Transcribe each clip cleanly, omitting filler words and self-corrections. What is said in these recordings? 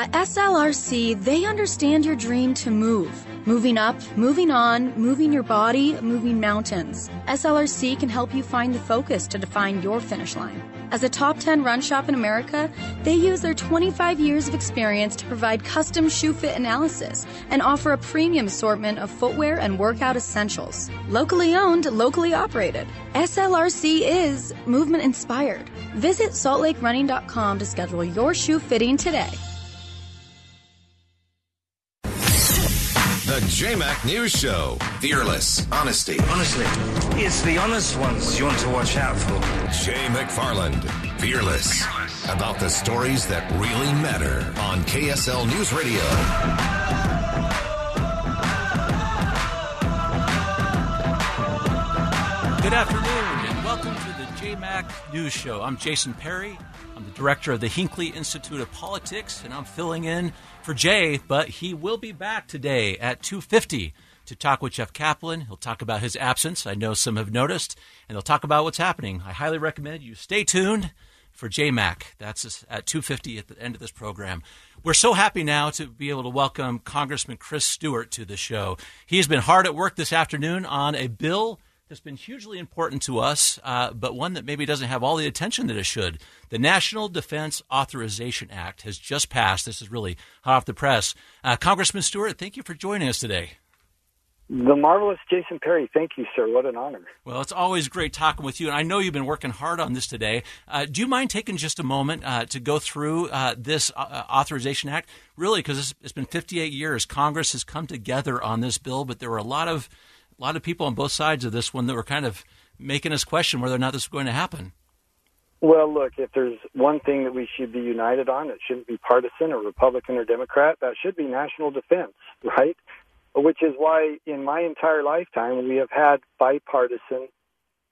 At SLRC, they understand your dream to move. Moving up, moving on, moving your body, moving mountains. SLRC can help you find the focus to define your finish line. As a top 10 run shop in America, they use their 25 years of experience to provide custom shoe fit analysis and offer a premium assortment of footwear and workout essentials. Locally owned, locally operated. SLRC is movement inspired. Visit saltlakerunning.com to schedule your shoe fitting today. The JayMac News Show. Fearless. Honesty. Honestly, it's the honest ones you want to watch out for. Jay McFarland. Fearless. About the stories that really matter on KSL News Radio. Good afternoon and welcome to the JayMac News Show. I'm Jason Perry. I'm the director of the Hinkley Institute of Politics, and I'm filling in for Jay, but he will be back today at 2:50 to talk with Jeff Kaplan. He'll talk about his absence. I know some have noticed, and they'll talk about what's happening. I highly recommend you stay tuned for JayMac. That's at 2:50 at the end of this program. We're so happy now to be able to welcome Congressman Chris Stewart to the show. He's been hard at work this afternoon on a bill that's been hugely important to us, but one that maybe doesn't have all the attention that it should. The National Defense Authorization Act has just passed. This is really hot off the press. Congressman Stewart, thank you for joining us today. The marvelous Jason Perry. Thank you, sir. What an honor. Well, it's always great talking with you, and I know you've been working hard on this today. Do you mind taking just a moment to go through this Authorization Act? Really, because it's been 58 years. Congress has come together on this bill, but there were a lot of people on both sides of this one that were kind of making us question whether or not this was going to happen. Well, look, if there's one thing that we should be united on, it shouldn't be partisan or Republican or Democrat. That should be national defense, right? Which is why in my entire lifetime we have had bipartisan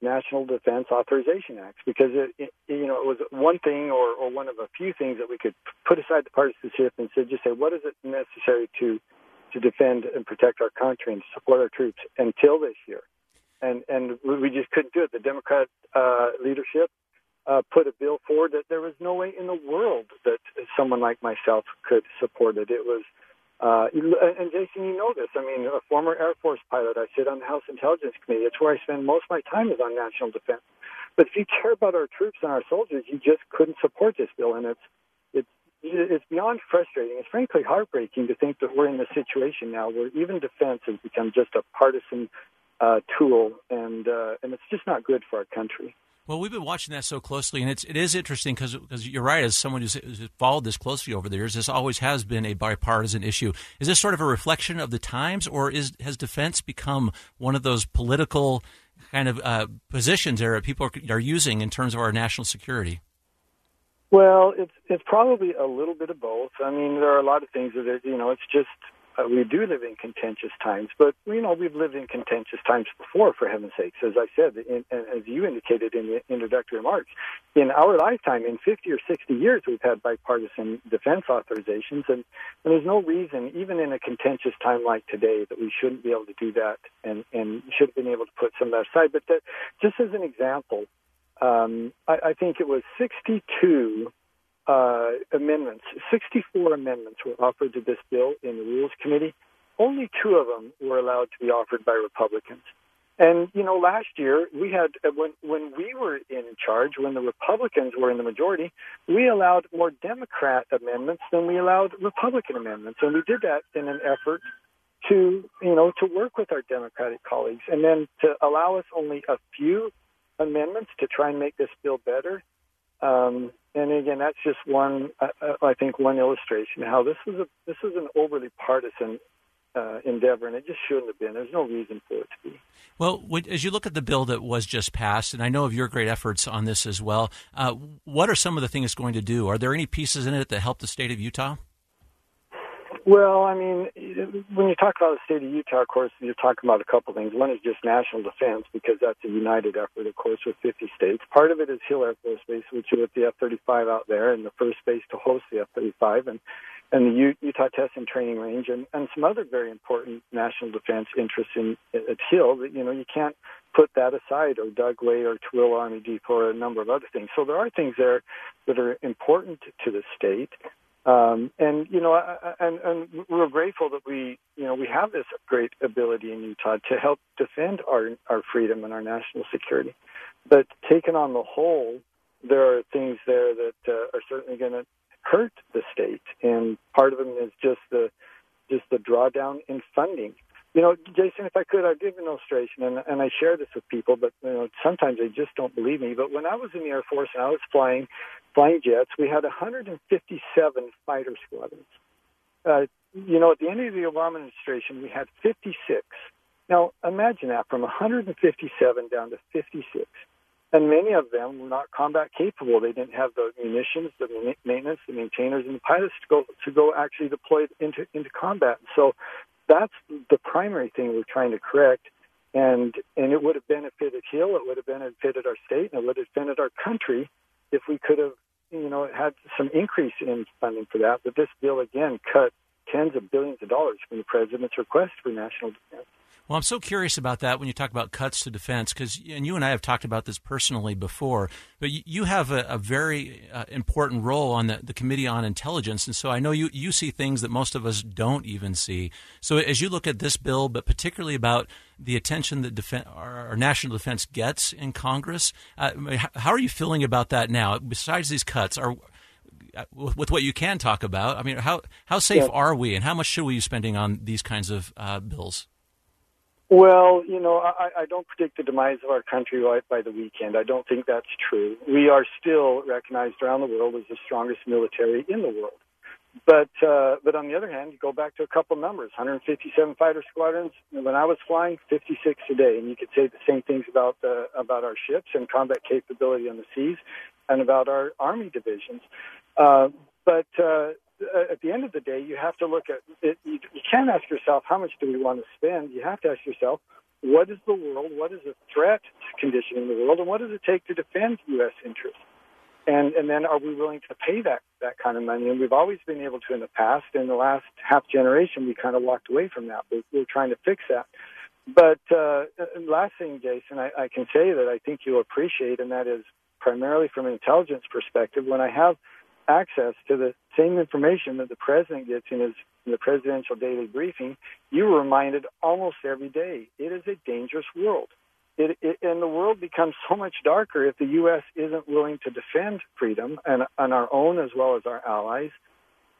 National Defense Authorization Acts, because it was one thing or one of a few things that we could put aside the partisanship and just say, what is it necessary to defend and protect our country and support our troops until this year. And we just couldn't do it. The Democrat leadership put a bill forward that there was no way in the world that someone like myself could support it. It was, and Jason, you know this. I mean, a former Air Force pilot, I sit on the House Intelligence Committee. It's where I spend most of my time is on national defense. But if you care about our troops and our soldiers, you just couldn't support this bill. And it's beyond frustrating. It's frankly heartbreaking to think that we're in a situation now where even defense has become just a partisan tool, and it's just not good for our country. Well, we've been watching that so closely, and it is interesting because you're right. As someone who's followed this closely over the years, this always has been a bipartisan issue. Is this sort of a reflection of the times, or has defense become one of those political kind of positions that people are using in terms of our national security? Well, it's probably a little bit of both. I mean, there are a lot of things that, it's just we do live in contentious times. But, we've lived in contentious times before, for heaven's sakes, as I said, and as you indicated in the introductory remarks. In our lifetime, in 50 or 60 years, we've had bipartisan defense authorizations. And there's no reason, even in a contentious time like today, that we shouldn't be able to do that and should have been able to put some of that aside. But that, just as an example, I think it was 62 amendments, 64 amendments were offered to this bill in the Rules Committee. Only two of them were allowed to be offered by Republicans. And, last year, we had, when we were in charge, when the Republicans were in the majority, we allowed more Democrat amendments than we allowed Republican amendments. And we did that in an effort to work with our Democratic colleagues and then to allow us only a few amendments to try and make this bill better. And again, that's just one, I think, one illustration of how this is an overly partisan endeavor, and it just shouldn't have been. There's no reason for it to be. Well, as you look at the bill that was just passed, and I know of your great efforts on this as well, what are some of the things it's going to do? Are there any pieces in it that help the state of Utah? Well, I mean, when you talk about the state of Utah, of course, you're talking about a couple things. One is just national defense, because that's a united effort, of course, with 50 states. Part of it is Hill Air Force Base, which is with the F-35 out there, and the first base to host the F-35, and the Utah Test and Training Range, and some other very important national defense interests at Hill that, you can't put that aside, or Dugway, or Tooele Army Depot, or a number of other things. So there are things there that are important to the state. And we're grateful that we have this great ability in Utah to help defend our freedom and our national security. But taken on the whole, there are things there that are certainly going to hurt the state, and part of them is just the drawdown in funding. You know, Jason, if I could, I'd give an illustration, and I share this with people, but sometimes they just don't believe me. But when I was in the Air Force and I was flying jets, we had 157 fighter squadrons. At the end of the Obama administration, we had 56. Now, imagine that, from 157 down to 56. And many of them were not combat capable. They didn't have the munitions, the maintenance, the maintainers, and the pilots to go actually deploy into combat. So that's the primary thing we're trying to correct, and it would have benefited Hill, it would have benefited our state, and it would have benefited our country if we could have, had some increase in funding for that. But this bill, again, cut tens of billions of dollars from the president's request for national defense. Well, I'm so curious about that when you talk about cuts to defense, because you and I have talked about this personally before, but you have a very important role on the Committee on Intelligence, and so I know you see things that most of us don't even see. So as you look at this bill, but particularly about the attention that our national defense gets in Congress, how are you feeling about that now? Besides these cuts, with what you can talk about, I mean, how safe are we, and how much should we be spending on these kinds of bills? Well, I don't predict the demise of our country by the weekend. I don't think that's true. We are still recognized around the world as the strongest military in the world. But on the other hand, you go back to a couple numbers, 157 fighter squadrons. When I was flying, 56 a day. And you could say the same things about our ships and combat capability on the seas and about our Army divisions. At the end of the day, you have to look at it. You can't ask yourself, how much do we want to spend? You have to ask yourself, what is the world? What is the threat condition in the world? And what does it take to defend U.S. interests? And then are we willing to pay that kind of money? And we've always been able to in the past. In the last half generation, we kind of walked away from that. We're trying to fix that. But last thing, Jason, I can say that I think you'll appreciate, and that is primarily from an intelligence perspective, when I have access to the same information that the president gets in the presidential daily briefing, you were reminded almost every day, it is a dangerous world. And the world becomes so much darker if the U.S. isn't willing to defend freedom and our own as well as our allies.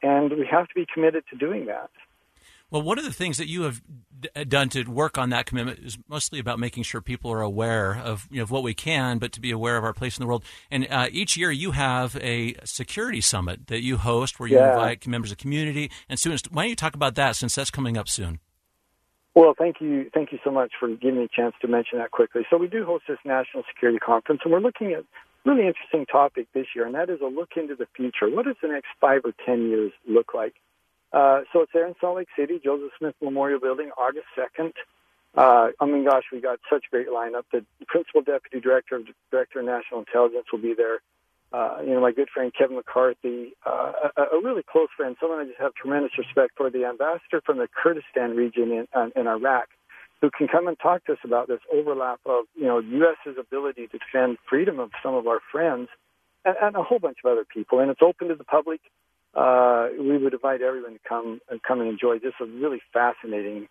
And we have to be committed to doing that. Well, one of the things that you have done to work on that commitment is mostly about making sure people are aware of what we can, but to be aware of our place in the world. And each year you have a security summit that you host where you invite members of the community and students. Why don't you talk about that, since that's coming up soon? Well, thank you so much for giving me a chance to mention that quickly. So we do host this National Security Conference, and we're looking at a really interesting topic this year, and that is a look into the future. What does the next 5 or 10 years look like? So it's there in Salt Lake City, Joseph Smith Memorial Building, August 2nd. We got such a great lineup. The Principal Deputy Director of National Intelligence will be there. My good friend Kevin McCarthy, a really close friend, someone I just have tremendous respect for, the ambassador from the Kurdistan region in Iraq, who can come and talk to us about this overlap of, U.S.'s ability to defend freedom of some of our friends and a whole bunch of other people. And it's open to the public. We would invite everyone to come and enjoy this a really fascinating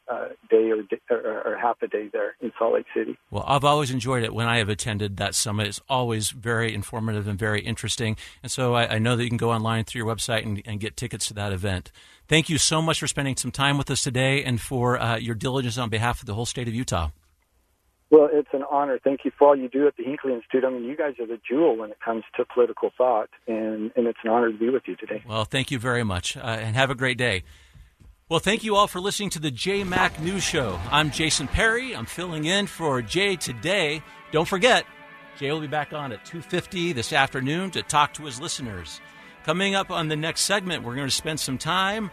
day or half a day there in Salt Lake City. Well, I've always enjoyed it when I have attended that summit. It's always very informative and very interesting. And so I know that you can go online through your website and get tickets to that event. Thank you so much for spending some time with us today and for your diligence on behalf of the whole state of Utah. Well, it's an honor. Thank you for all you do at the Hinkley Institute. I mean, you guys are the jewel when it comes to political thought, and it's an honor to be with you today. Well, thank you very much, and have a great day. Well, thank you all for listening to the JayMac News Show. I'm Jason Perry. I'm filling in for Jay today. Don't forget, Jay will be back on at 2:50 this afternoon to talk to his listeners. Coming up on the next segment, we're going to spend some time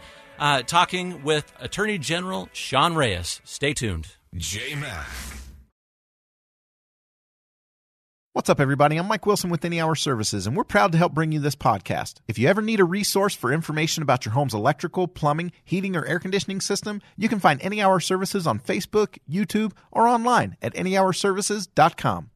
talking with Attorney General Sean Reyes. Stay tuned. JayMac. What's up, everybody? I'm Mike Wilson with Any Hour Services, and we're proud to help bring you this podcast. If you ever need a resource for information about your home's electrical, plumbing, heating, or air conditioning system, you can find Any Hour Services on Facebook, YouTube, or online at anyhourservices.com.